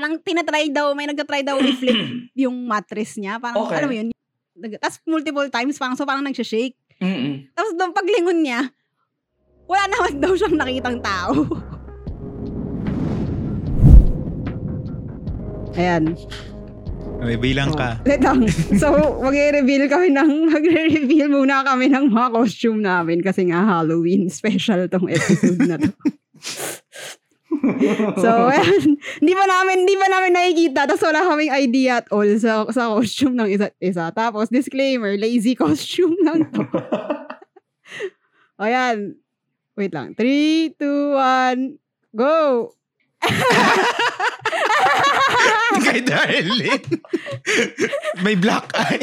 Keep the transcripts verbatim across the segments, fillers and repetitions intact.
parang tinatry daw, may nagtatry daw i-flip yung mattress niya. Parang, okay. Alam mo yun. Tapos multiple times, parang so parang nagsha-shake. Mm-mm. Tapos doon paglingon niya, wala naman daw siyang nakitang tao. Ayan. Reveal ka. Letang. So, mag-reveal kami ng, mag-reveal muna kami ng mga costume namin kasi nga Halloween special tong episode na to. So, ayan. Hindi pa namin, hindi pa namin nakikita. Tapos wala kaming idea at all sa, sa costume ng isa, isa. Tapos, disclaimer, lazy costume lang to. Ayan. Wait lang. three, two, one, go! Kay Darlene. May black eye.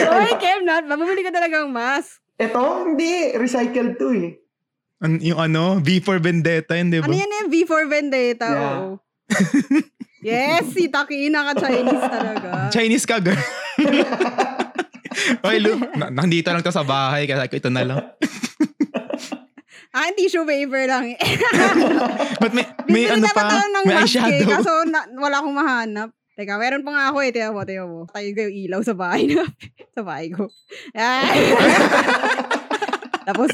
Oy, Kemnat, mabumili ka talagang mask. Ito, hindi. Recycled to eh. An- yung ano, V for Vendetta, hindi ba? Ano yan yung V for Vendetta? Yeah. Oh. Yes, si Takina ka Chinese talaga. Chinese ka, girl. Oy, Lu, na- nandito lang to sa bahay. Kaya ito na lang. Ah, tissue paper lang eh. But may, may ano pa, may eyeshadow. Eh, kaso na, wala akong mahanap. Teka, meron pa nga ako eh. Tiyo mo, tiyo mo. Tayo ko yung ilaw sa bahay na. Sa bahay ko. Tapos,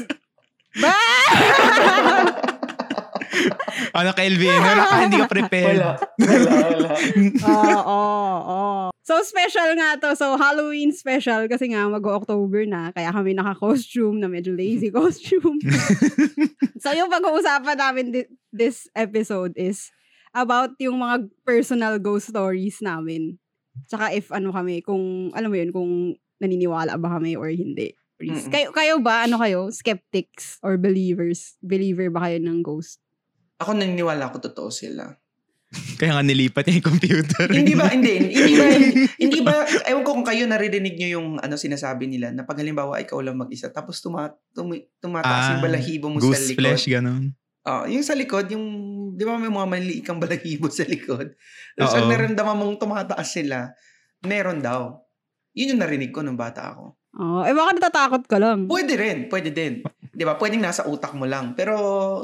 bah! Ano ka, Elvin? Wala ka, hindi ka prepared. Wala, wala, wala. Oo, oo, oo. So, special nga to. So, Halloween special kasi nga mag-October na. Kaya kami naka-costume na medyo lazy costume. So, yung pag-uusapan namin th- this episode is about yung mga personal ghost stories namin. Tsaka if ano kami, kung alam mo yun, kung naniniwala ba kami or hindi. Kayo, kayo ba? Ano kayo? Skeptics or believers? Believer ba kayo ng ghost? Ako naniniwala ako totoo sila. Kaya nga nilipat niya yung computer. Hindi ba, hindi. Hindi ba, hindi ba, ewan ko kung kayo naririnig niyo yung ano sinasabi nila na pag halimbawa ikaw lang mag-isa tapos tuma, tum, tumataas ah, yung balahibo mo sa likod. Ghost flesh, ganun. Oh, yung sa likod, yung, di ba may mga maliliit kang balahibo sa likod? Tapos ang naramdaman mong tumataas sila, meron daw. Yun yung narinig ko nung bata ako. Oh, eh baka natatakot ka lang. Pwede rin, pwede din. 'Di ba? Pwedeng nasa utak mo lang. Pero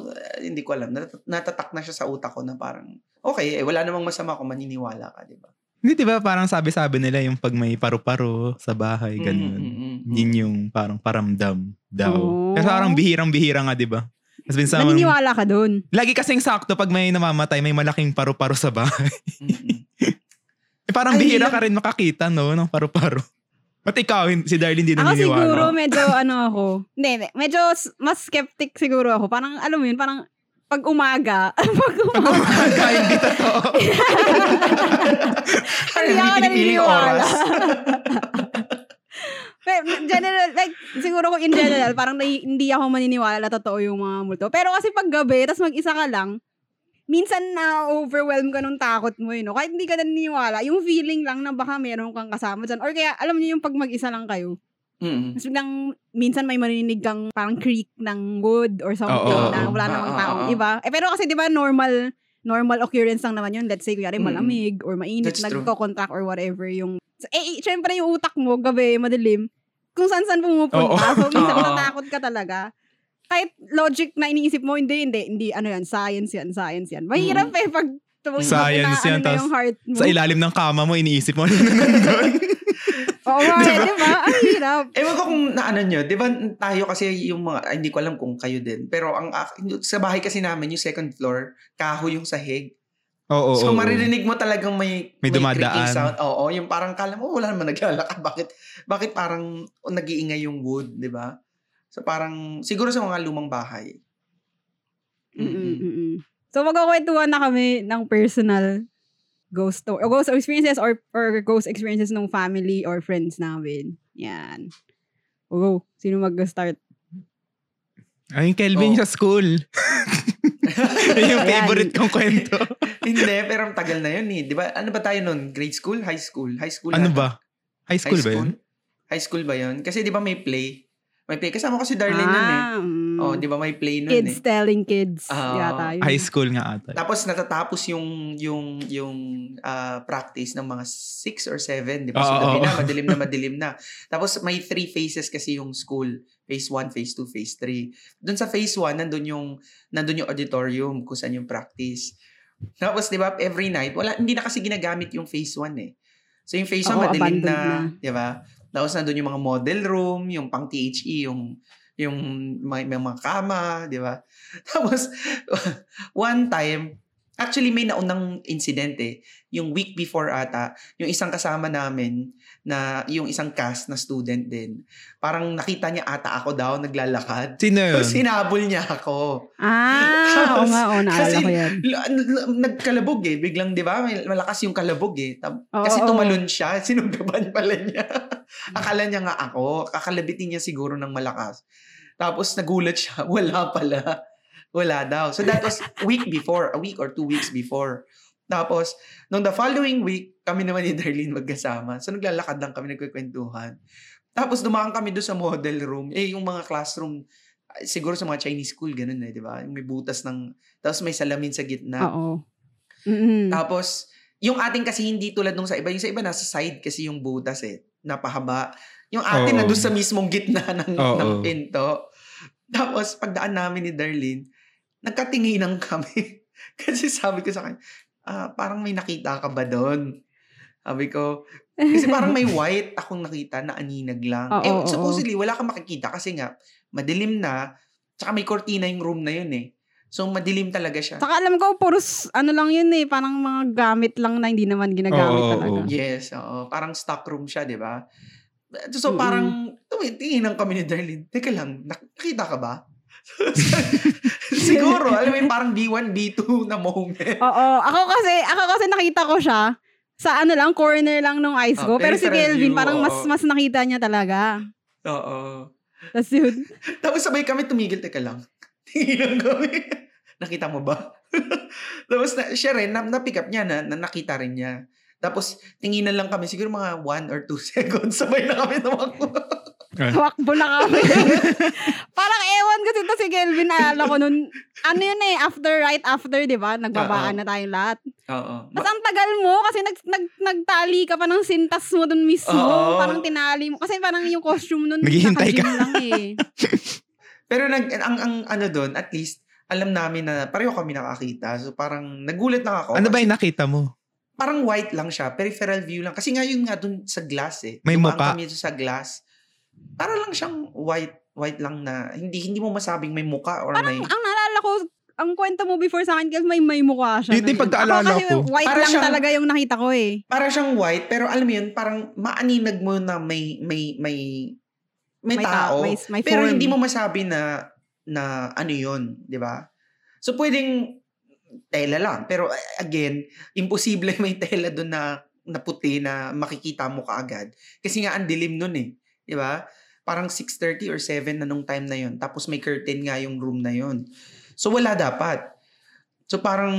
uh, hindi ko alam, Nat- natatak na siya sa utak ko na parang okay, eh wala namang masama kung maniniwala ka, 'di ba? Hindi 'di ba parang sabi-sabi nila yung pag may paru-paro sa bahay ganun. Mm-hmm. Yun yung parang paramdam daw. Oh. Kasi parang bihirang-bihira nga, 'di ba? Mas minsan naniniwala ka doon. Lagi kasing sakto pag may namamatay, may malaking paru-paro sa bahay. Mm-hmm. Eh, parang ay, bihira ka rin makakita no ng paru-paro. At ikaw, si Darlene din naniniwala. Ako siguro medyo ano ako. Hindi, medyo mas skeptic siguro ako. Parang alam mo yun, parang pag umaga. Pag umaga, hindi totoo. Hindi ako naniniwala. General, like, siguro ko in general, parang hindi ako maniniwala na totoo yung mga multo. Pero kasi pag gabi, tas mag-isa ka lang, minsan na-overwhelm ka nung takot mo, yun, no? Kahit hindi ka naniniwala, yung feeling lang na baka meron kang kasama dyan. Or kaya, alam niyo yung pag mag-isa lang kayo. Mm-hmm. Biglang, minsan may marinig kang parang creak ng wood or something oh, oh, na wala oh, namang oh, taong oh, iba. Eh, pero kasi, di ba, normal normal occurrence lang naman yun. Let's say, kaya rin malamig mm. or mainit, that's nagko-contract or whatever. Yung... Eh, syempre, yung utak mo, gabi, madilim, kung saan-saan pumupunta. Oh, oh. So, minsan oh, oh. natakot ka talaga. Kahit logic na iniisip mo, hindi, hindi, hindi, ano yan, science yan, science yan. Mahirap mm. eh, pag tumuhin na, yan, ano yung heart mo. Sa ilalim ng kama mo, iniisip mo, ano na nandun. Oo, diba? Diba? Ang hirap. Ewan ko kung naano nyo, diba tayo kasi yung mga, hindi ko alam kung kayo din, pero ang sa bahay kasi namin, yung second floor, kaho yung sahig. Oo, oh, oh, so, oh, maririnig mo talagang may, may, may creaking sound. Oo, oh, oh, yung parang kalam, oh, wala naman naglalakad. Bakit, bakit parang oh, nag-iingay yung wood, diba? So parang, siguro sa mga lumang bahay. Mm-mm. So magkakwentuhan na kami ng personal ghost story, or ghost experiences or, or ghost experiences ng family or friends namin. Yan. Oh, sino mag-start? Ay, Kelvin oh. sa school. Yung favorite kong kwento. Hindi, pero tagal na yun eh. Diba? Ano ba tayo nun? Grade school? High school? High school ano na? ba? High school, High school ba yun? High school ba yun? Kasi di ba may play? May play. Kasama ko si Darlene ah, nun eh. Mm. Oh, di ba may play nun kids eh. Kids telling kids. Uh, yata yun. High school nga ata. Tapos natatapos yung yung yung uh, practice ng mga six or seven, di ba? So oh, gabi oh. na, madilim na madilim na. Tapos may three phases kasi yung school. Phase one, phase two, phase three. Doon sa phase one, nandun yung nandun yung auditorium kung saan yung practice. Tapos di ba every night, wala hindi na kasi ginagamit yung phase one eh. So yung phase one oh, madilim na, na. Di ba? Tapos na doon yung mga model room, yung pang T H E, yung yung may, may mga kama, di ba? Tapos, one time, actually may naunang incident eh. Yung week before ata, yung isang kasama namin, na yung isang cast na student din, parang nakita niya ata ako daw naglalakad. Sino yun? So, sinabol niya ako. Ah, oo nga, oo, naalala ko yan. Nagkalabog eh. Biglang, di ba, malakas yung kalabog eh. Kasi tumalon siya, sinugaban pala niya. Akala niya nga ako. Kakalabitin niya siguro ng malakas. Tapos nagulat siya. Wala pala. Wala daw. So that was week before. A week or two weeks before. Tapos, nung the following week, kami naman ni Darlene magkasama. So naglalakad lang kami, nagkikwentuhan. Tapos dumaan kami doon sa model room. Eh, yung mga classroom, siguro sa mga Chinese school, ganun eh, di ba? Yung may butas ng, tapos may salamin sa gitna. Oo. Mm-hmm. Tapos, yung ating kasi hindi tulad nung sa iba. Yung sa iba, nasa side kasi yung butas eh. Napahaba. Yung atin oh, na doon sa mismong gitna ng, oh, ng pinto. Tapos pagdaan namin ni Darlene, nagkatinginan kami. Kasi sabi ko sa kanya, ah, parang may nakita ka ba doon? Sabi ko, kasi parang may white akong nakita na aninag lang. Oh, eh, oh, supposedly, oh. wala kang makikita kasi nga, madilim na, tsaka may cortina yung room na yun eh. So, madilim talaga siya. Saka alam ko, puros, ano lang yun eh, parang mga gamit lang na hindi naman ginagamit oh, talaga. Oh, oh. Yes, oo. Parang stock room siya, di ba? So, mm-hmm. parang, tingin kami ni Darlene, teka lang, nakita ka ba? Siguro, alam mo yun, parang B one, B two na moment. Oo, ako kasi, ako kasi nakita ko siya sa ano lang, corner lang nung ice go. Oh, pero si Kelvin, parang oh, mas mas nakita niya talaga. Oo. Tapos yun. Tapos sabay kami tumigil, teka lang. Tingin kami. Nakita mo ba? Tapos na, siya rin, na, na-pick up niya, na, na nakita rin niya. Tapos tinginan lang kami, siguro mga one or two seconds, sabay na kami tumakbo. Tumakbo na kami. Parang ewan kasi ito si Kelvin, naalala ko nun, ano yun eh, after, right after, di ba? Nagbabaan na tayo lahat. Oo. Tapos ang tagal mo, kasi nag, nag, nagtali ka pa ng sintas mo dun mismo. Uh-oh. Parang tinali mo. Kasi parang yung costume nun, naghihintay ka lang eh. Pero nag, ang, ang ano dun, at least, alam namin na pareho kami nakakita. So parang nagulat na ako. Ano ba yung nakita mo? Parang white lang siya. Peripheral view lang. Kasi nga yun nga dun sa glass eh. May Dumaan muka. Kami sa glass. Para lang siyang white. White lang na. Hindi hindi mo masabing may muka or parang, may... Ang naalala ko, ang kwento mo before sa akin, may may muka siya. Hindi pagkaalala ko. White para lang siyang, talaga yung nakita ko eh. Para siyang white. Pero alam mo yun, parang maaninag mo na may may may, may, may tao. May, may pero hindi mo masabi na na ano yun, di ba? So, pwedeng tela lang. Pero, again, imposible may tela doon na, na puti na makikita mo kaagad. Kasi nga, ang dilim nun eh. Di ba? Parang six thirty or seven na nung time na yun. Tapos may curtain nga yung room na yun. So, wala dapat. So, parang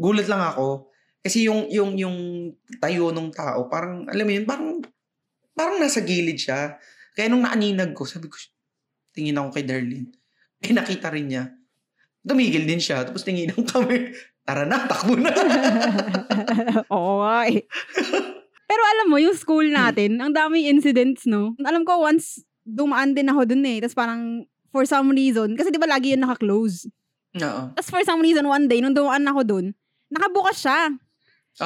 gulat lang ako. Kasi yung, yung, yung tayo nung tao, parang, alam mo yun, parang, parang nasa gilid siya. Kaya nung naaninag ko, sabi ko, tingin ako kay Darlene. Eh, nakita rin niya. Dumigil din siya. Tapos tinginan kami. Tara na, takbo na. Oo nga eh. Pero alam mo, yung school natin, ang daming incidents, no? Alam ko, once dumaan din ako dun eh. Tapos parang, for some reason, kasi di ba lagi yun naka-close? Oo. Tapos for some reason, one day, nung dumaan ako dun, nakabukas siya.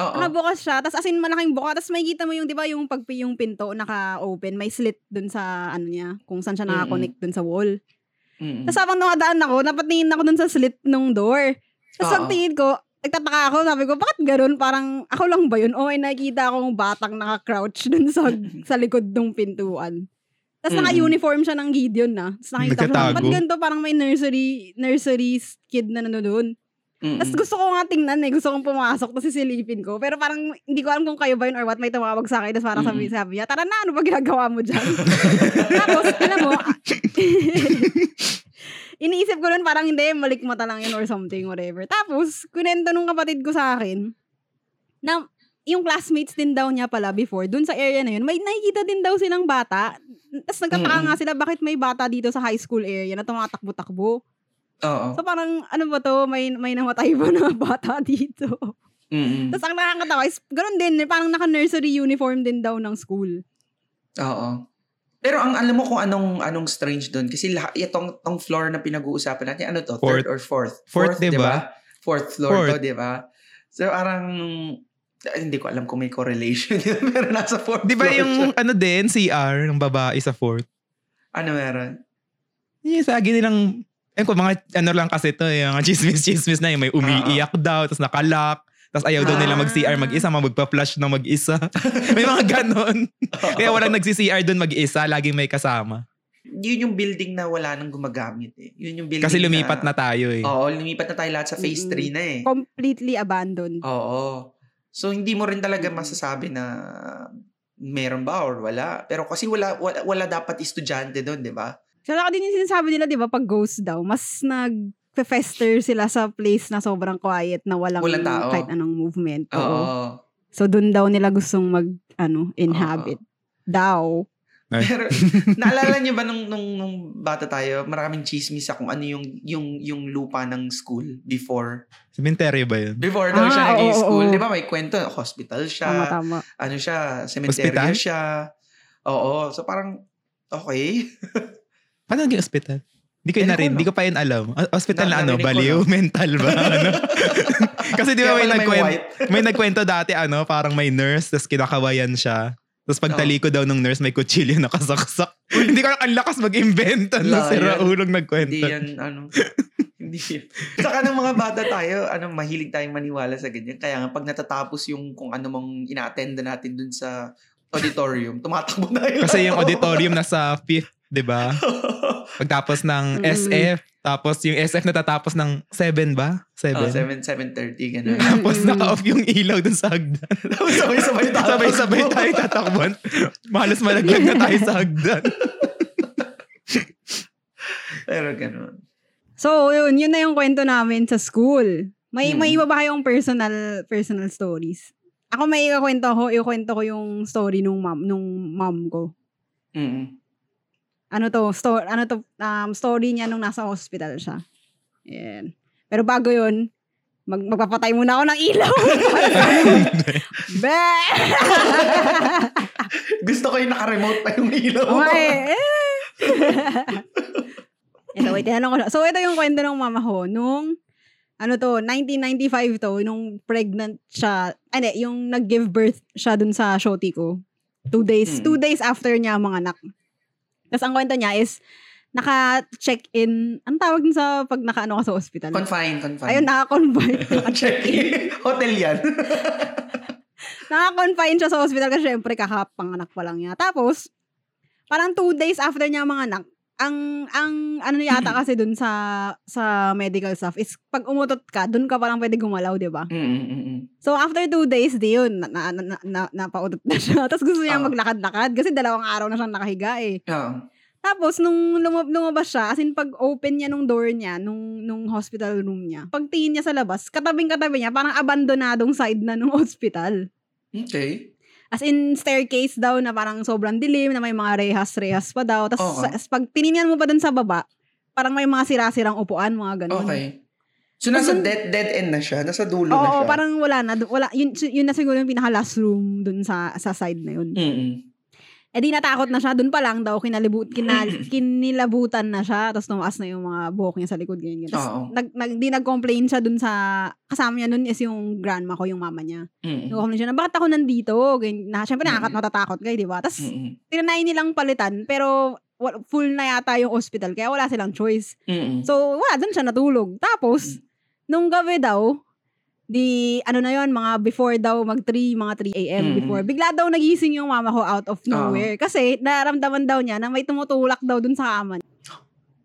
Oo. Nakabukas siya. Tapos as in, malaking buka. Tapos makikita mo yung, di ba, yung pagpi yung pinto, naka-open. May slit dun sa, ano niya, kung saan siya naka-connect dun sa wall. Mm-hmm. Tapos habang nakadaan ako, napatingin ako dun sa slit nung door. Tapos ang tingin ko, nagtataka ako, sabi ko, bakit ganun? Parang, ako lang ba yun? O, ay nakikita akong batang naka-crouch dun sa, sa likod ng pintuan. Tapos mm-hmm. naka-uniform siya ng Gideon na. Tapos nakita ko, ba't ganito? Parang may nursery nursery kid na nanonood. Mm-hmm. Tapos gusto ko nga tingnan eh, gusto kong pumasok, tapos sisilipin ko. Pero parang, hindi ko alam kung kayo ba yun or what, may tumawag sa akin. Tapos parang mm-hmm. sabi, sabi niya, tara na, ano ba ginagawa mo dyan? Tapos, alam mo, iniisip ko nun parang hindi, malikmata lang yun or something, whatever. Tapos, kunento nung kapatid ko sa akin, na yung classmates din daw niya pala before, dun sa area na yun, may nakikita din daw silang bata. Tapos nagtataka nga sila, bakit may bata dito sa high school area na tumatakbo-takbo? Oo. So parang, ano ba to, may, may namatay ba na bata dito? Mm-hmm. Tapos ang nakakatawa is, ganun din, parang naka-nursery uniform din daw ng school. Oo. Pero ang alam mo kung anong anong strange doon, kasi lahat, itong, itong floor na pinag-uusapan natin, ano to? Fourth. Third or fourth? Fourth, fourth diba? diba? Fourth floor fourth. to, diba? So parang, hindi ko alam kung may correlation. Pero nasa fourth diba floor. Diba yung siya? Ano din, C R ng babae sa fourth? Ano meron? Yung sagi nilang, ayun ko, mga ano lang kasi to, yung chismis-chismis na yung may umiiyak uh-huh. daw, tapos nakalak. Tapos ayaw ah. daw nila mag-C R mag-isa, mag-flush ng mag-isa. May mga ganon. Kaya walang nagsi-C R doon mag-isa, laging may kasama. Yun yung building na wala nang gumagamit eh. Yun yung building kasi lumipat na, na tayo eh. Oo, lumipat na tayo lahat sa phase three na eh. Completely abandoned. Oo. So hindi mo rin talaga masasabi na meron ba or wala. Pero kasi wala wala, wala dapat estudyante doon, di ba? Saka din yung sinasabi nila, di ba, pag ghost daw, mas nag... fester sila sa place na sobrang quiet na walang Wala tao. Kahit anong movement. Oo. Oo. So doon daw nila gustong mag ano inhabit Oo. daw. Pero naalala niyo ba nung, nung nung bata tayo, maraming chismis sa kung ano yung yung yung lupa ng school before. Cemetery ba 'yun? Before daw ah, siya naging school, 'di ba? May kwento, hospital siya. Tama, tama. Ano siya, cemetery hospital? siya. Oo, so parang okay. Paano naging hospital? Di ko na rin, di ko pa yun alam. Hospital na, na ano, baliw, mental ba? Ano? Kasi di ba may, nagkwent, may nagkwento dati, ano, parang may nurse, tapos kinakawayan siya. Tapos pagtaliko daw ng nurse, may kutsilyo nakasaksak. Hindi ko lang, ang lakas mag-invento na si Raulong nagkwento. Hindi yan, ano, hindi yan. Saka ng mga bata tayo, ano, mahilig tayong maniwala sa ganyan. Kaya nga, pag natatapos yung kung ano mang ina-attend natin dun sa auditorium, tumatakbo na yun. Kasi yung auditorium nasa fifth, di ba? Pagtapos ng mm. S F, tapos yung S F natatapos ng seven ba? seven Oh, seven, seven thirty, gano'n. Tapos naka-off yung ilaw dun sa hagdan. Tapos sabay-sabay tayo. Sabay-sabay tayo tatakbon. Mahalos malaglag na tayo sa hagdan. Pero gano'n. So, yun. Yun na yung kwento namin sa school. May hmm. may iba ba kayong personal personal stories? Ako may ikakwento ko, ikakwento ko yung story nung mom, nung mom ko. Mm-mm. Ano to, story, ano to, um, story niya nung nasa hospital siya. Ayan. Pero bago yun, mag- magpapatay muna ako ng ilaw. Beh! Gusto ko yung naka-remote pa yung ilaw. Okay. Ito, wait, tinanong ko na. So, ito yung kwento ng mama ko. Nung, ano to, nineteen ninety-five to, nung pregnant siya, ano, yung nag-give birth siya dun sa shorty ko. Two days, hmm. two days after niya ang mga anak. Tapos ang kwento niya is, naka-check-in. Anong tawag din sa pag naka-ano ka sa hospital? Confine, confine. Ayun, naka-confine. Naka-check-in. Hotel yan. Naka-confine siya sa hospital kasi syempre kakapanganak pa lang niya. Tapos, parang two days after niya mga anak, ang, ang ano yata kasi dun sa sa medical stuff is pag umutot ka, dun ka parang pwede gumalaw, di ba? Mm-hmm. So, after two days, di yun, na, na, na, na, napautot na siya. Tapos gusto niya oh. maglakad-lakad kasi dalawang araw na siyang nakahiga eh. Oh. Tapos, nung lumab- lumabas siya, as in pag open niya nung door niya, nung, nung hospital room niya, pag tingin niya sa labas, katabing-katabi niya, parang abandonadong side na nung hospital. Okay. As in, staircase daw na parang sobrang dilim, na may mga rehas-rehas pa daw. Tapos, okay. pag tiningnan mo pa dun sa baba, parang may mga sira-sirang upuan, mga ganun. Okay. So, nasa dun, dead, dead end na siya? Nasa dulo oo, na siya? Oo, parang wala na. Wala, yun, yun na siguro yung pinaka-last room dun sa, sa side na yun. Mm-hmm. Eh, di natakot na siya. Dun pa lang daw, kinalibut, kinal, kinilabutan na siya. Tapos, tumaas na yung mga buhok niya sa likod. Ganyan, ganyan. Tapos, nag, nag, di nag-complain siya dun sa... Kasama niya nun is yung grandma ko, yung mama niya. Mm-hmm. Nag-complain siya na, bakit ako nandito? Ganyan, na, siyempre, mm-hmm. nakakatatakot kayo, di ba? Tapos, mm-hmm. tinanayin nilang palitan. Pero, full na yata yung hospital. Kaya, wala silang choice. Mm-hmm. So, wala. Dun siya natulog. Tapos, mm-hmm. nung gabi daw, di, ano na yon mga before daw, mag-three, mga three a.m. Mm-hmm. before. Bigla daw nagising yung mama ko out of nowhere. Uh-huh. Kasi, naramdaman daw niya na may tumutulak daw dun sa kama.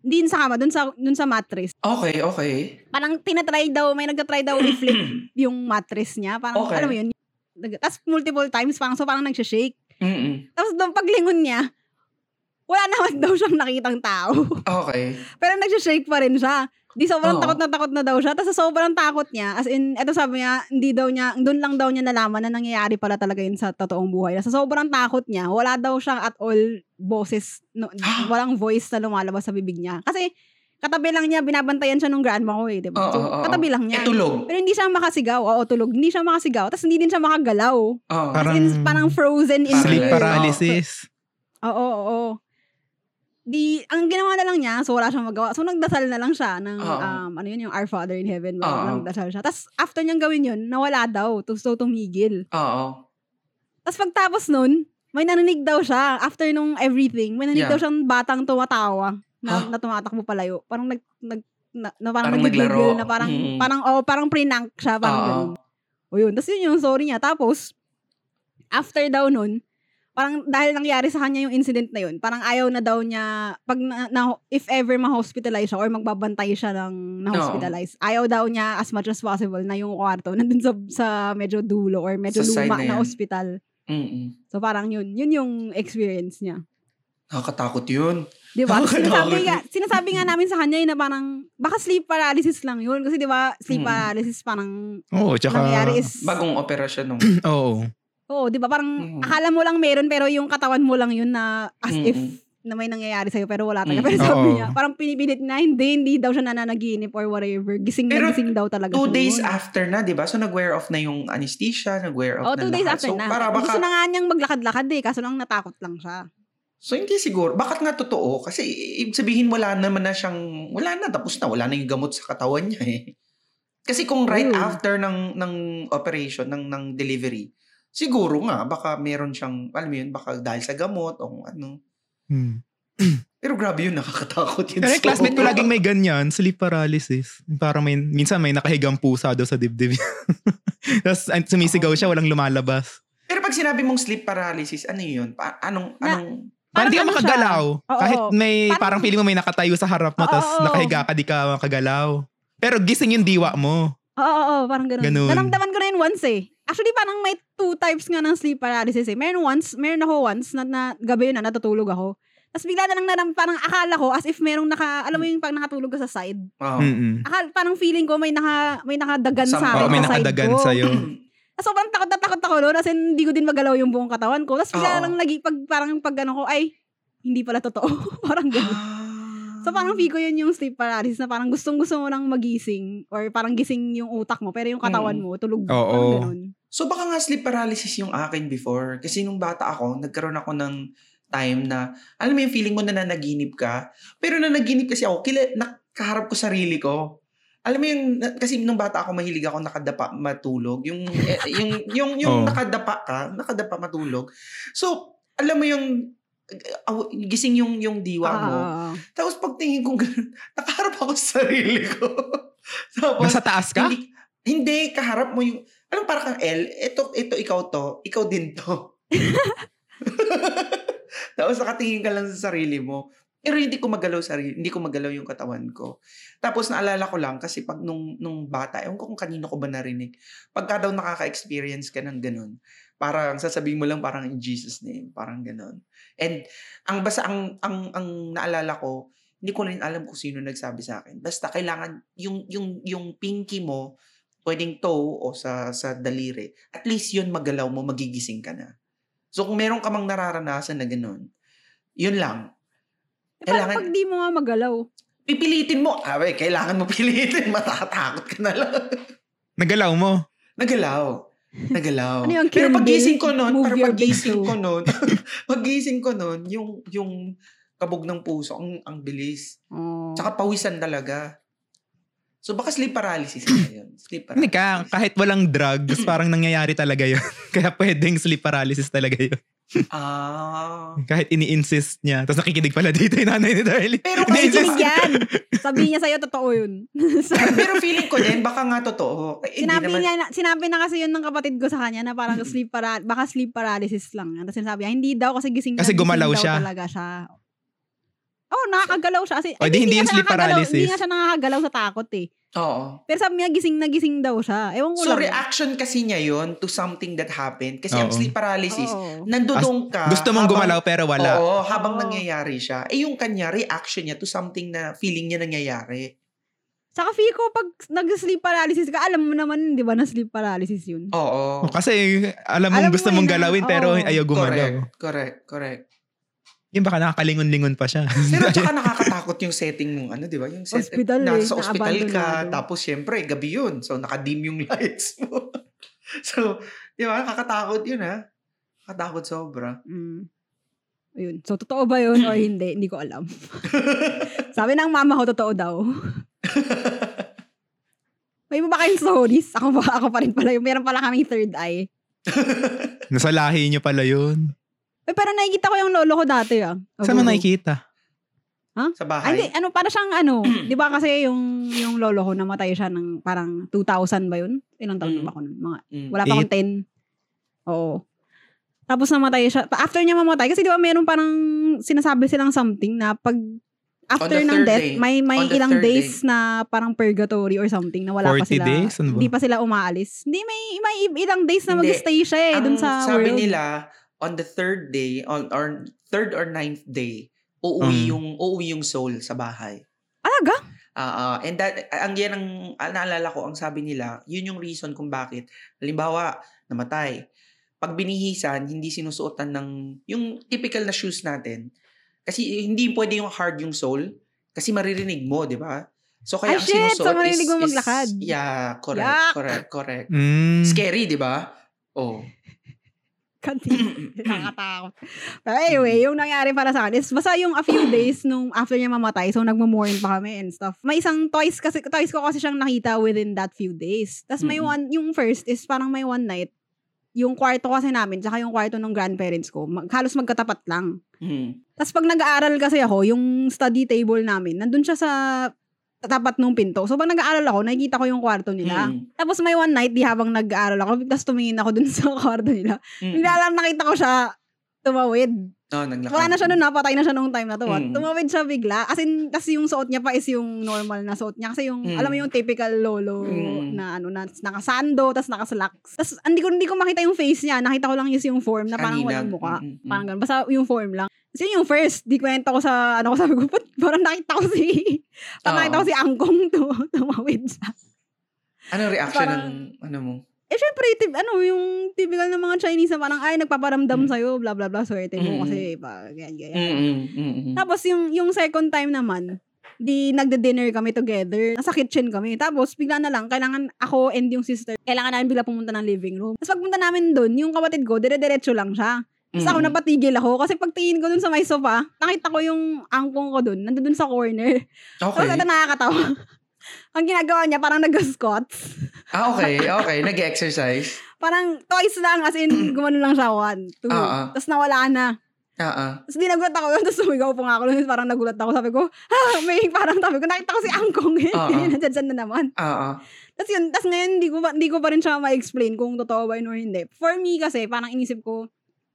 Hindi sa kama, dun sa, dun sa mattress. Okay, okay. Parang tinatry daw, may nagtatry daw i-flip yung mattress niya. Parang, okay. alam mo yun. Tapos, multiple times, parang so parang nagsha-shake. Mm-hmm. Tapos, doon paglingon niya, wala naman daw siyang nakitang tao. Okay. Pero nagsha-shake pa rin siya. Di sobrang Oo. takot na takot na daw siya. Tapos sobrang takot niya, as in, eto sabi niya, hindi daw niya, doon lang daw niya nalaman na nangyayari pala talaga yun sa totoong buhay. Sa sobrang takot niya, wala daw siyang at all boses, no, walang voice na lumalabas sa bibig niya. Kasi, katabi lang niya, binabantayan siya nung grandma ko eh, diba? Oo, so, oo, katabi lang niya. Eh, tulog. Pero hindi siya makasigaw. Oo, tulog. Hindi siya makasigaw. Tapos hindi din siya makagalaw. Oo. Parang, as in, parang frozen in sleep paralysis. Oo, oo, oo. Di, ang ginawa na lang niya, so wala siyang magawa. So nagdasal na lang siya ng, um, ano yun, yung Our Father in Heaven. Baka nagdasal siya. Tapos after niyang gawin yun, nawala daw. So tumigil. Oo. Tapos pagtapos nun, may naninig daw siya. After nung everything, may naninig yeah. daw siyang batang tumatawa. Na, huh? na tumatakbo palayo. Parang nag, nag na, na parang, parang naglaro. Na parang, mm. parang, oh, parang prank siya. Parang ganun. O yun. Tapos yun yung sorry niya. Tapos, after daw nun, parang dahil nangyari sa kanya yung incident na yun, parang ayaw na daw niya, pag na, na, if ever ma-hospitalize siya or magbabantay siya ng na-hospitalize, no. ayaw daw niya as much as possible na yung kwarto nandun sa, sa medyo dulo or medyo sa luma na, na hospital. Mm-mm. So parang yun, yun yung experience niya. Nakakatakot yun. Diba? Sinasabi nga, sinasabi nga namin sa kanya yun na parang, baka sleep paralysis lang yun. Kasi diba, sleep paralysis parang oh, tsaka, nangyari is... bagong operasyon nung... Oo. Oh. Oo, di ba? Parang mm. akala mo lang meron pero yung katawan mo lang yun na as mm. if na may nangyayari sa'yo pero wala talaga. Mm. Pero sabi niya, parang pinipilit na hindi, hindi daw siya nananaginip or whatever. Gising na gising daw talaga. Two days yun. After na, di ba? So nag-wear off na yung anesthesia, nag-wear off oh, na lahat. Oo, two days after so, na. Para baka... gusto na nga niyang maglakad-lakad eh, kaso lang natakot lang siya. So hindi siguro, bakit nga totoo? Kasi sabihin wala naman na siyang, wala na, tapos na, wala na yung gamot sa katawan niya eh. Kasi kung right Ooh. after ng ng operation, ng ng delivery, siguro nga, baka meron siyang, alam mo yun, baka dahil sa gamot o ano. Hmm. Pero grabe yun, nakakatakot yun. Pero classmate ko laging may ganyan, sleep paralysis. Parang may, minsan may nakahigang pusa daw sa dibdib. Tapos sumisigaw siya, walang lumalabas. Pero pag sinabi mong sleep paralysis, ano yun? Pa- anong, anong... Na, parang di ka ano makagalaw. Oo, kahit may, parang, parang feeling mo may nakatayo sa harap mo, tapos nakahiga ka, di ka makagalaw. Pero gising yung diwa mo. Oo, oh, oh, oh, parang ganun. ganun. Naramdaman ko na yun once eh. Actually, parang may two types nga ng sleep paralysis eh. Meron once, meron ako once, na, na gabi yun na, natutulog ako. Tapos bigla na lang naram, parang akala ko, as if merong naka, alam mo yung pag nakatulog ka sa side. Oh. Mm-hmm. Akala, parang feeling ko may naka, may nakadagan Some, sa akin. Oh, may nakadagan sa sa'yo. So, parang takot na takot ako noon. As in, hindi ko din magalaw yung buong katawan ko. Tapos bigla oh. lang lagi, pag, parang pag ano ko, ay, hindi pala totoo. Parang gano'n. So parang feel ko yun yung sleep paralysis na parang gustong-gusto mo nang magising or parang gising yung utak mo pero yung katawan mo tulog. Oo. Parang so baka nga sleep paralysis yung akin before kasi nung bata ako nagkaroon ako ng time na alam mo yung feeling mo na nanaginip ka pero nanaginip kasi ako kila, nakaharap ko sarili ko. Alam mo yung kasi nung bata ako mahilig ako nakadapa matulog yung eh, yung yung yung oh. nakadapa ka, nakadapa matulog. So alam mo yung gising yung yung diwa mo. Ah. Tapos pagtingin ko gano'n, nakaharap ako sa sarili ko. Tapos, nasa taas ka? Hindi, hindi, kaharap mo yung, alam parang kang L, ito, ito, ikaw to, ikaw din to. Tapos nakatingin ka lang sa sarili mo. Pero hindi ko magalaw sarili, hindi ko magalaw yung katawan ko. Tapos naalala ko lang, kasi pag nung, nung bata, ewan ko kung kanino ko ba narinig, pagka daw nakaka-experience ka ng ganun, parang sasabihin mo lang parang in Jesus name, parang ganun. And ang basta ang ang ang naalala ko, hindi ko rin alam kung sino nagsabi sa akin. Basta kailangan yung yung yung pinky mo, pwedeng toe o sa sa daliri. At least yun magalaw mo, magigising ka na. So kung meron ka mang nararanasan na ganun, yun lang. E, kailangan pag di mo nga magalaw, pipilitin mo. Awe, kailangan mo pilitin, matatakot ka na lang. Nagalaw mo. Nagalaw. Nagalaw. Ano pero pagising ko noon, para pagising ko noon, pagising ko noon, yung yung kabog ng puso ang ang bilis. Oh. Tsaka pawisan talaga. So baka sleep paralysis na 'yun. Sleep paralysis. Nika, kahit walang drugs, parang nangyayari talaga 'yun. Kaya pwedeng sleep paralysis talaga 'yun. Ah. Kahit ini-insist niya. Tapos nakikinig pala dito yung nanay ni Darlene. Pero kasi kinig yan. Sabi niya sa'yo, totoo yun. Pero feeling ko din, baka nga totoo. Eh, sinabi, naman... niya, sinabi na kasi yun ng kapatid ko sa kanya na parang sleep para, baka sleep paralysis lang. Tapos sinasabi niya, hindi daw kasi gising na. Kasi gumalaw siya. Talaga siya. Oh, nakakagalaw siya. Kasi, o, eh, di, hindi yung sleep paralysis. Hindi nga siya nakakagalaw sa takot eh. Oo. Pero sabi niya, gising na gising daw siya. Ewan ko so, lang. So, reaction kasi niya yun to something that happened. Kasi ang sleep paralysis, oo. nandudong ka. As, gusto mong habang, gumalaw pero wala. Oo, habang oo. nangyayari siya. Eh, yung kanya, reaction niya to something na feeling niya nangyayari. Saka feel ko, pag nag-sleep paralysis ka, alam mo naman, di ba, na sleep paralysis yun? Oo. Oh, kasi alam mong alam gusto mo mong galawin, na, pero oh, ayaw gumalaw. Correct, correct, correct. Yung baka nakakalingon-lingon pa siya. Pero tsaka nakakatakot yung setting mong ano, di ba? Yung setting, hospital eh. Nasa hospital ka, tapos syempre, gabi yun. So, nakadim yung lights mo. So, di ba? Nakakatakot yun, ha? Nakakatakot sobra. Mm. Ayun. So, totoo ba yun o hindi? Hindi ko alam. Sabi ng mama ko, totoo daw. May iba ba kayong stories? Ako pa, ako pa rin pala yun. Meron pala kaming third eye. Nasa lahi niyo pala yun. Eh, pero nakikita ko yung lolo ko dati, ah. Saan mo nakikita? Huh? Sa bahay? Ay, di, ano, para siyang ano, di ba kasi yung yung lolo ko, namatay siya ng parang two thousand ba yun? Ilang taon mm. ba ako nun? Mga, mm. Wala pa akong ten. Oo. Tapos namatay siya. After niya mamatay, kasi di ba meron parang sinasabi silang something na pag after ng death, day. may may ilang days day. na parang purgatory or something na wala pa sila. forty days? Hindi pa sila umaalis. Hindi, may, may ilang days na mag-stay siya eh, dun sa sabi world. Sabi nila, on the third day, on or third or ninth day, uuwi mm. yung uuwi yung soul sa bahay. Alaga? Uh, uh, and that, ang yan ang naalala ko, ang sabi nila, yun yung reason kung bakit. Halimbawa, namatay. Pag binihisan, hindi sinusuotan ng, yung typical na shoes natin. Kasi hindi pwede yung hard yung soul, kasi maririnig mo, di ba? So kaya Ay, ang shit, sinusuot so maririnig is, mo maglakad. Is, yeah, correct, yeah, correct, correct. Mm. Scary, di ba? Oh. Kanti, nakatakot. But anyway, yung nangyari para sa akin is basta yung a few days nung after niya mamatay, so nagmo-mourn pa kami and stuff. May isang twice kasi twice ko kasi siyang nakita within that few days. Tapos may mm-hmm. one, yung first is parang may one night, yung kwarto kasi namin, tsaka yung kwarto ng grandparents ko, mag, halos magkatapat lang. Mm-hmm. Tapos pag nag-aaral kasi ako, yung study table namin, nandun siya sa tapat nung pinto. So, pag nag-aaral ako, nakikita ko yung kwarto nila. Mm. Tapos, may one night, di habang nag-aaral ako, tapos tumingin ako dun sa kwarto nila. Mm. Bigla lang nakita ko siya tumawid. Oh, naglakad. Wala na siya nun, napatay na siya nung time na to. Mm. Tumawid siya bigla. As in, tas yung suot niya pa is yung normal na suot niya. Kasi yung, mm. alam mo yung typical lolo mm. na ano, na nakasando, tas nakaslacks. Tas, hindi ko, hindi ko makita yung face niya. Nakita ko lang is yung form na parang walang mukha. Mm-hmm. Parang ganun. Basta yung form lang. So, yun yung first, di kwento ko sa, ano ko sabi ko, parang nakita ko si, parang nakita ko si Angkong to, tumawid siya. Anong reaction parang, ng, ano mo? Eh, syempre, tib, ano, yung typical ng mga Chinese na parang, ay, nagpaparamdam mm. sa'yo, bla, bla, bla, swerte mo mm. kasi, pa, ganyan, ganyan. Mm-hmm. Mm-hmm. Tapos, yung, yung second time naman, di nagde-dinner kami together. Nasa kitchen kami. Tapos, bigla na lang, kailangan ako and yung sister, kailangan namin bigla pumunta ng living room. Tapos, pagpunta namin dun, yung kapatid ko, dire-diretso lang siya. Tapos mm-hmm. ako napatigil ako kasi pagtingin ko dun sa may sofa, nakita ko yung angkong ko dun, nandun sa corner. Okay. Tapos ito nakakatawa. Ang ginagawa niya parang nag-squats. Ah, okay, okay. Nag-exercise. Parang twice lang, as in gumano lang siya, one, two. Uh-uh. Tapos nawala na. Uh-uh. Tapos dinagulat ako yun, tapos sumigaw po nga ako yun, parang nagulat ako. Sabi ko, ah, may parang sabi ko, nakita ko si angkong eh. Uh-uh. Nandiyan na naman. Uh-uh. Tapos yun, tapos ngayon, di ko, pa, di ko pa rin siya ma-explain kung totoo ba yun or hindi. For me kasi, parang inisip ko,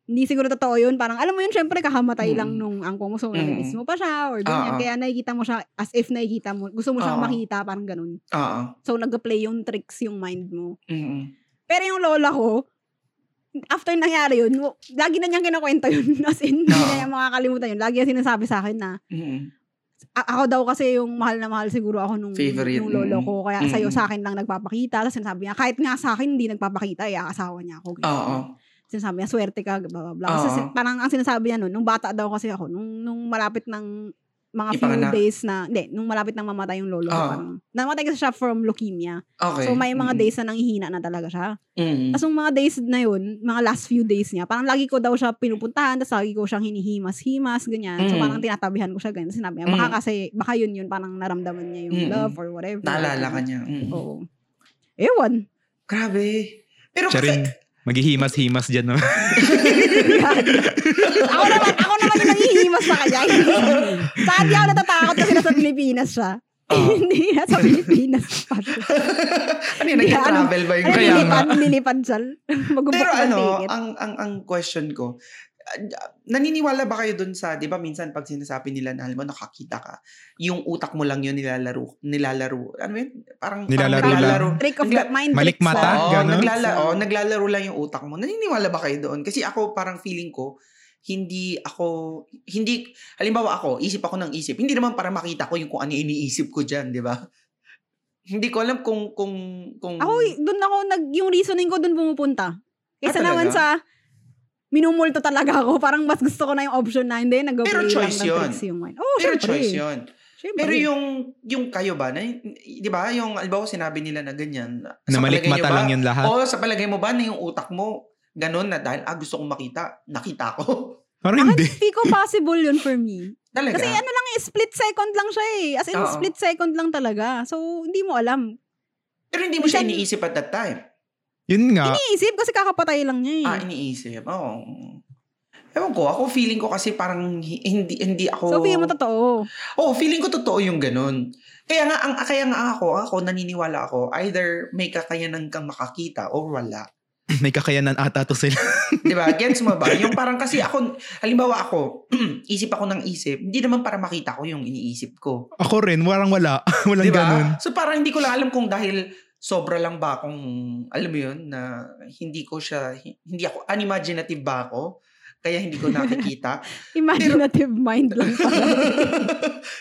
hindi siguro totoo yun. Parang, alam mo yun, syempre, kakamatay mm. lang nung angkong mo. So, namiss mo pa siya or ganyan. Uh-huh. Kaya nakikita mo siya as if nakikita mo. Gusto mo siyang uh-huh. makita, parang ganun. Uh-huh. So, nag-play yung tricks yung mind mo. Uh-huh. Pero yung lola ko, after nangyari yun, lagi na niyang kinakwento yun. As in, hindi uh-huh. na niya makakalimutan yun. Lagi na sinasabi sa akin na, uh-huh. a- ako daw kasi yung mahal na mahal siguro ako nung, nung lolo ko. Kaya uh-huh. sa'yo, sa akin lang nagpapakita. Tapos sinasabi niya, kahit nga sa akin, hindi nagpapakita. Kaya asawa niya ako. Oo. Uh-huh. Sinasabi niya, swerte ka, blah, blah, blah. Kasi uh-huh. parang ang sinasabi niya nun, nung bata daw kasi ako, nung, nung malapit ng mga Ipangana. few days na, hindi, nung malapit ng mamatay yung lolo, uh-huh. parang, namatay kasi siya from leukemia. Okay. So, may mga mm-hmm. days na nanghihina na talaga siya. Mm-hmm. Tapos, yung mga days na yun, mga last few days niya, parang lagi ko daw siya pinupuntahan, tapos lagi ko siyang hinihimas-himas, ganyan. Mm-hmm. So, parang tinatabihan ko siya, ganyan. Sinabi niya, baka mm-hmm. kasi, baka yun yun, parang naramdaman niya yung mm-hmm. love or whatever. Naalala ka niya. Mm-hmm. Oo. Ewan. Grabe. Pero Charing. kasi, maghihimas-himas dyan naman. ako naman, ako naman yung nanghihimas na kanya. Sa hindi ako natatakot kasi nasa Pilipinas siya. Hindi, nasa Pilipinas. Ano yun, nag-travel ba yung kaya nga? Nilipad siya. Pero ano, ang, ang, ang question ko, naniniwala ba kayo dun sa, di ba minsan pag sinasabi nila na, halimbawa nakakita ka, yung utak mo lang yun nilalaro, nilalaro, ano yun? Parang, nilalaro, parang nilalaro. Trick of Nagla- the mind. Malikmata, oh, gano'n. Naglala, oh, naglalaro lang yung utak mo. Naniniwala ba kayo doon? Kasi ako parang feeling ko, hindi ako, hindi, halimbawa ako, isip ako ng isip, hindi naman para makita ko yung kung ano iniisip ko dyan, di ba? Hindi ko alam kung kung kung ako doon ako nag yung reasoning ko doon pumupunta. Kaysa ah, naman sa minumulto talaga ako, parang mas gusto ko na yung option na hindi nag-go play lang yung wine. Oh, pero syempre. Choice 'yun. Syempre. Pero yung yung kayo ba, na, 'di ba? Yung albaw sinabi nila na ganyan. Na malikmata lang 'yun lahat. O sa palagay mo ba na yung utak mo ganun na dahil ah, gusto kong makita, nakita ko. Parang hindi. Hindi ko possible 'yun for me. Talaga? Kasi ano lang, split second lang siya eh. As in, uh-oh, split second lang talaga. So, hindi mo alam. Pero hindi mo siya iniisip at that time. Yun nga. Iniisip kasi kakapatay lang niya eh. Ah, iniisip. Oo. Oh. Ewan ko, ako feeling ko kasi parang hindi hindi ako... So, feeling mo totoo? Oo, oh, feeling ko totoo yung ganun. Kaya nga, ang, kaya nga ako, ako naniniwala ako, either may kakayanan kang makakita o wala. May kakayanan ata to sila. Diba? Gets mo ba? Yung parang kasi ako, halimbawa ako, isip ako ng isip, hindi naman para makita ko yung iniisip ko. Ako rin, warang wala. Walang diba? Ganun. So parang hindi ko lang alam kung dahil sobra lang ba akong, alam mo yun, na hindi ko siya, hindi ako, unimaginative ba ako? Kaya hindi ko nakikita. Imaginative pero, mind lang pala.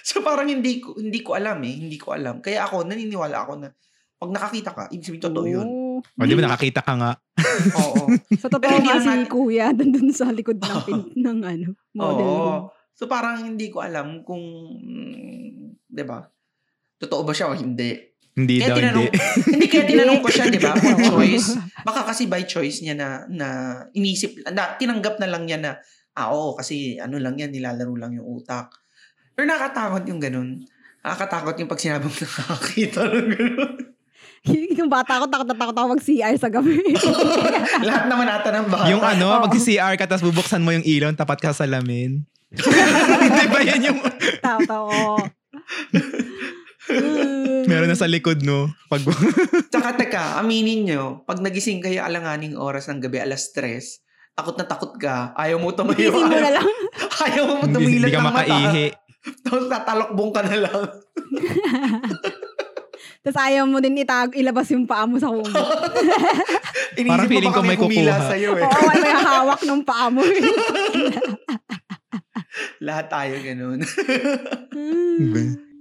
So parang hindi ko, hindi ko alam eh. Hindi ko alam. Kaya ako, naniniwala ako na pag nakakita ka, ibig sabihin totoo yun. O, di ba nakakita ka nga? Oo. So, totoo nga si Kuya dun sa likod ng, pin, ng ano, model room. So, parang hindi ko alam kung, di ba, totoo ba siya o hindi. Hindi kaya daw, tinanong, hindi. Hindi, kaya tinanong ko siya, di ba, kung choice. Baka kasi by choice niya na, na inisip, na, tinanggap na lang niya na, ah, oo, kasi ano lang yan, nilalaro lang yung utak. Pero nakatakot yung ganun. Nakatakot yung pag sinabang nakakita ng ganun. Yung bata ko, takot-takot ako mag-C R sa gabi. Lahat naman ata ng bata. Yung ano, oh, mag-C R ka, tapos bubuksan mo yung ilon, tapat ka sa salamin. Hindi ba yan yung... Tato ko. Meron na sa likod, no? Pag... Tsaka, teka, aminin nyo, pag nagising kayo alanganing oras ng gabi, alas tres, takot na takot ka, ayaw mo tumayo. Gising mo na lang. Ayaw mo tumilan ng mata. Hindi ka makaihi. Tapos tatalokbong ka na lang. Tapos ayaw mo din itag- ilabas yung paa mo sa kumo. Parang feeling ko may kukuha. Sa'yo, eh. Oo, may hawak ng paa mo. Eh. Lahat tayo ganun.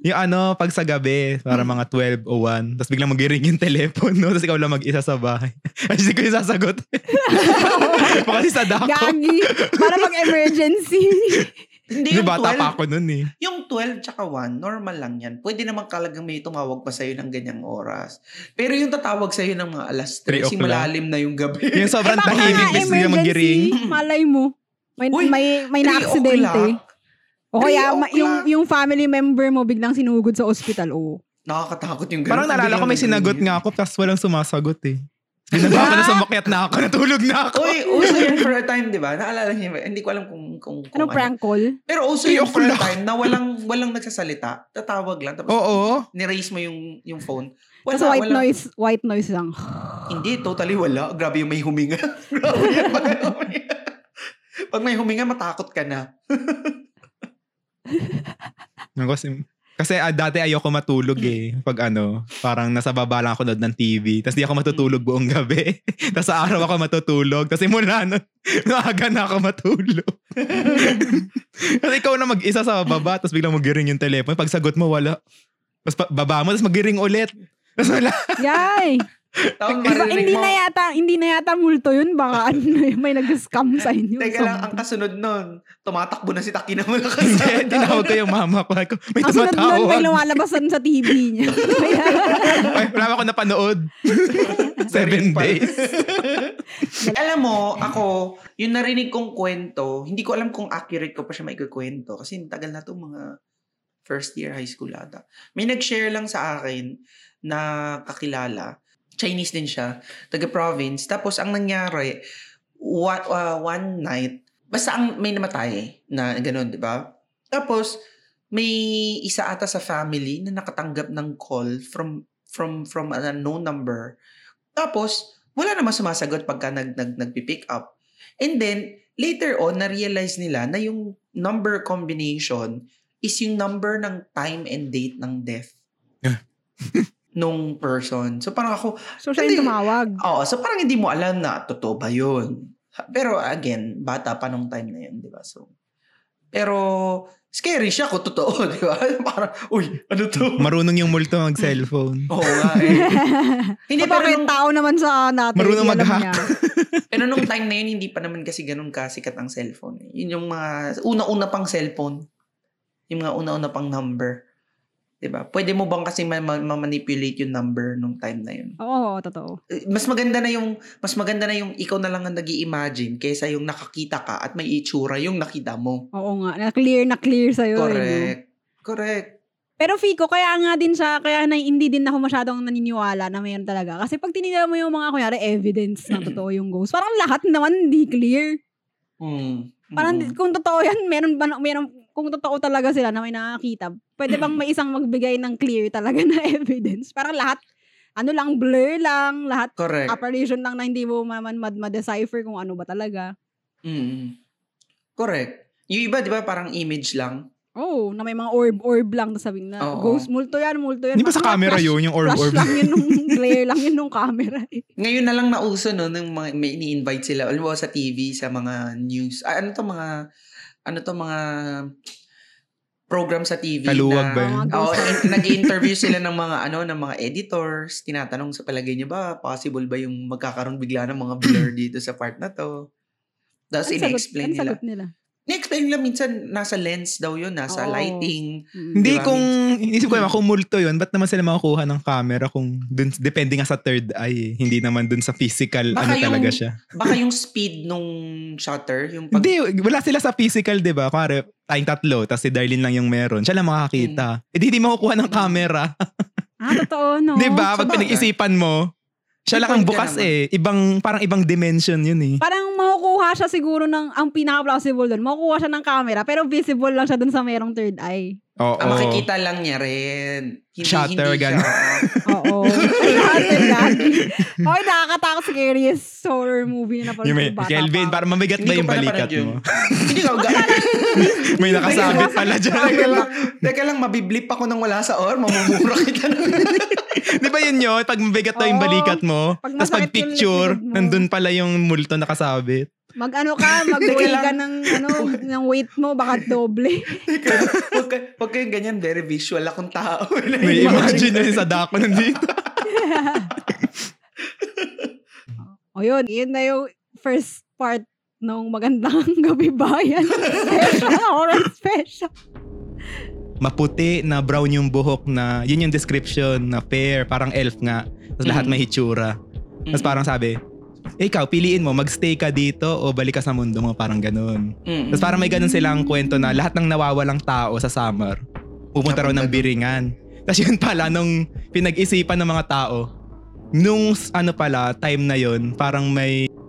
Yung ano, pag sa gabi, para mga twelve oh one, tapos biglang mag-ring yung telepono, tapos ikaw lang mag-isa sa bahay. At hindi ko yung sasagot. Baka si Sadako. Gagi. Para pag-emergency. Hindi, yung bata pa ako nun eh. Yung twelve tsaka one, normal lang yan. Pwede naman talagang may tumawag pa sa'yo ng ganyang oras. Pero yung tatawag sa'yo ng mga alas three, malalim na yung gabi. Yung sobrang eh, tahimik, basta yung mag-ring. Malay mo. May, uy, may, may na-accidente. O kaya yung, yung family member mo biglang sinugod sa ospital. Oh. Nakakatakot yung ganyan. Parang nalala ko may sinagot nga ako tapos walang sumasagot eh. Binaba ko na sa makiat na ako, natulog na ako. Uy, uso yun for a time, di ba? Naalala niyo ba? Hindi ko alam kung... kung, kung anong ano. Prank call? Pero uso yun for a time na walang walang nagsasalita. Tatawag lang. Tapos oo. Niraise mo yung yung phone. Wala, so white wala. noise white noise lang. Hindi, totally wala. Grabe yung may huminga. Grabe yung may huminga. Pag may huminga, matakot ka na. Kasi... Kasi uh, dati ayoko matulog eh. Pag ano, parang nasa baba lang ako ng T V. Tapos di ako matutulog buong gabi. Tapos sa araw ako matutulog. Tapos mula nun, naaga na ako matulog. Kasi ikaw na mag-isa sa baba. Tapos biglang mag-ring yung telepono. Pag sagot mo, wala. Tapos baba mo, tapos mag-ring ulit. Tapos wala. Yay! Diba, hindi mo. na yata hindi na yata multo yun, baka ano, may nag-scam sa inyo. Teka lang, ang kasunod nun tumatakbo na si Taki na mula kasi tinawag ko yung mama ko, may ang sunod nun may lumalabasan sa T V niya. Ay, wala ako napanood. Seven days. Alam mo, ako yung narinig kong kwento, hindi ko alam kung accurate ko pa siya maikukwento kasi tagal na to, mga first year high school ata. May nag-share lang sa akin na kakilala, Chinese din siya, taga-province. Tapos, ang nangyari, one, uh, one night, basta ang may namatay na ganun, di ba? Tapos, may isa ata sa family na nakatanggap ng call from from from a unknown number. Tapos, wala namang sumasagot pagka nag, nag, nag-pick up. And then, later on, na-realize nila na yung number combination is yung number ng time and date ng death. Yeah. Nung person. So parang ako... So siya yung tumawag. Oo. So parang hindi mo alam na totoo ba yun. Pero again, bata pa nung time na yun, di ba? So, pero scary siya kung totoo, di ba? Parang, uy, ano to? Marunong yung multo mag-cellphone. Oo nga eh. Hindi pa rin tao naman sa natin. Marunong mag-hack. Pero nung time na yun, hindi pa naman kasi ganun kasikat ang cellphone. Yun yung mga, una-una pang cellphone. Yung mga una-una pang number. Di ba? Pwede mo bang kasi ma-manipulate yung number nung time na yun? Oo, totoo. Mas maganda na yung, mas maganda na yung ikaw na lang ang nag-i-imagine kaysa yung nakakita ka at may itsura yung nakita mo. Oo nga, na-clear na clear sa'yo. Correct. Yun. Correct. Pero Fico, kaya nga din sa, kaya na hindi din ako masyadong naniniwala na mayroon talaga. Kasi pag tinignan mo yung mga, kunyari, evidence na totoo yung ghost, parang lahat naman hindi clear. Hmm. Parang mm. kung totoo yan, meron ba, meron, kung totoo talaga sila na may nakakita, pwede bang may isang magbigay ng clear talaga na evidence? Parang lahat, ano lang, blur lang, lahat correct. Apparition lang na hindi mo man ma-decipher kung ano ba talaga. Mm. Correct. Yung iba, di ba, parang image lang? Oh, na may mga orb-orb lang na sabing na oh, ghost, multo yan, multo yan. Hindi ba sa camera flash, yun, yung orb-orb? Flash orb lang yun, nung glare lang yun nung camera. Eh. Ngayon na lang nauso, no, nung mga, may ini-invite sila, alam sa T V, sa mga news, ah, ano to mga, ano to mga program sa T V. Kaluwag na, ba yun? Oh, nag-interview sila ng mga, ano, ng mga editors, tinatanong sa palagay niya ba, possible ba yung magkakaroon bigla ng mga blur dito sa part na to? Tapos in-explain nila. Sagot nila? Na-explain lang minsan, nasa lens daw yun, nasa oh, lighting. Hindi diba? Kung, inisip ko yun, kung multo yun, ba't naman sila makukuha ng camera kung, dun, depende nga sa third eye, hindi naman dun sa physical, baka ano yung, talaga siya. Baka yung speed nung shutter, yung pag... Hindi, wala sila sa physical, di ba? Kumari, tayong tatlo, tapos si Darlene lang yung meron, siya lang makakita. Hmm. Eh, hindi makukuha ng camera. Ah, totoo, no? Di ba? Pag pinag-isipan mo, siya lang ang bukas eh. Ibang, parang ibang dimension yun eh. Parang makukuha siya siguro ng, ang pinaka-plausible doon, makukuha siya ng camera, pero visible lang siya doon sa merong third eye. Oo. Ang makikita lang niya rin. Hindi, shutter, hindi gano'n. Oo. Shutter, gano'n. Okay, nakakatakot, scariest horror movie na napanood ng bata pa. Kelvin, parang mamigat ba yung balikat mo? Hindi ko gano'n. May nakasabit pala dyan. Teka lang, teka lang, mabiblip ako nang wala sa or, mamumura kita na. Di ba yun yun? Pag mabigat na yung balikat mo, tapos pag picture, nandun pala yung multo nakasabit. Mag ano ka, magduwil ka ng, ano, ng weight mo, baka doble. Pag kayong ganyan, very visual akong tao. May imagine na yung Sadako nandito. O yun, yun na yung first part ng Magandang Gabi Bayan. Special, horror special. Maputi na brown yung buhok na, yun yung description na fair, parang elf nga. Tapos lahat may hitsura. Tapos parang sabi, eh, ikaw, piliin mo, magstay ka dito o balik ka sa mundo mo, parang ganun. Mm-hmm. Tapos parang may ganun silang kwento na lahat ng nawawalang tao sa summer, pumunta raw ng biringan. Tapos yun pala, nung pinag-isipan ng mga tao, nung ano pala, time na yun, parang may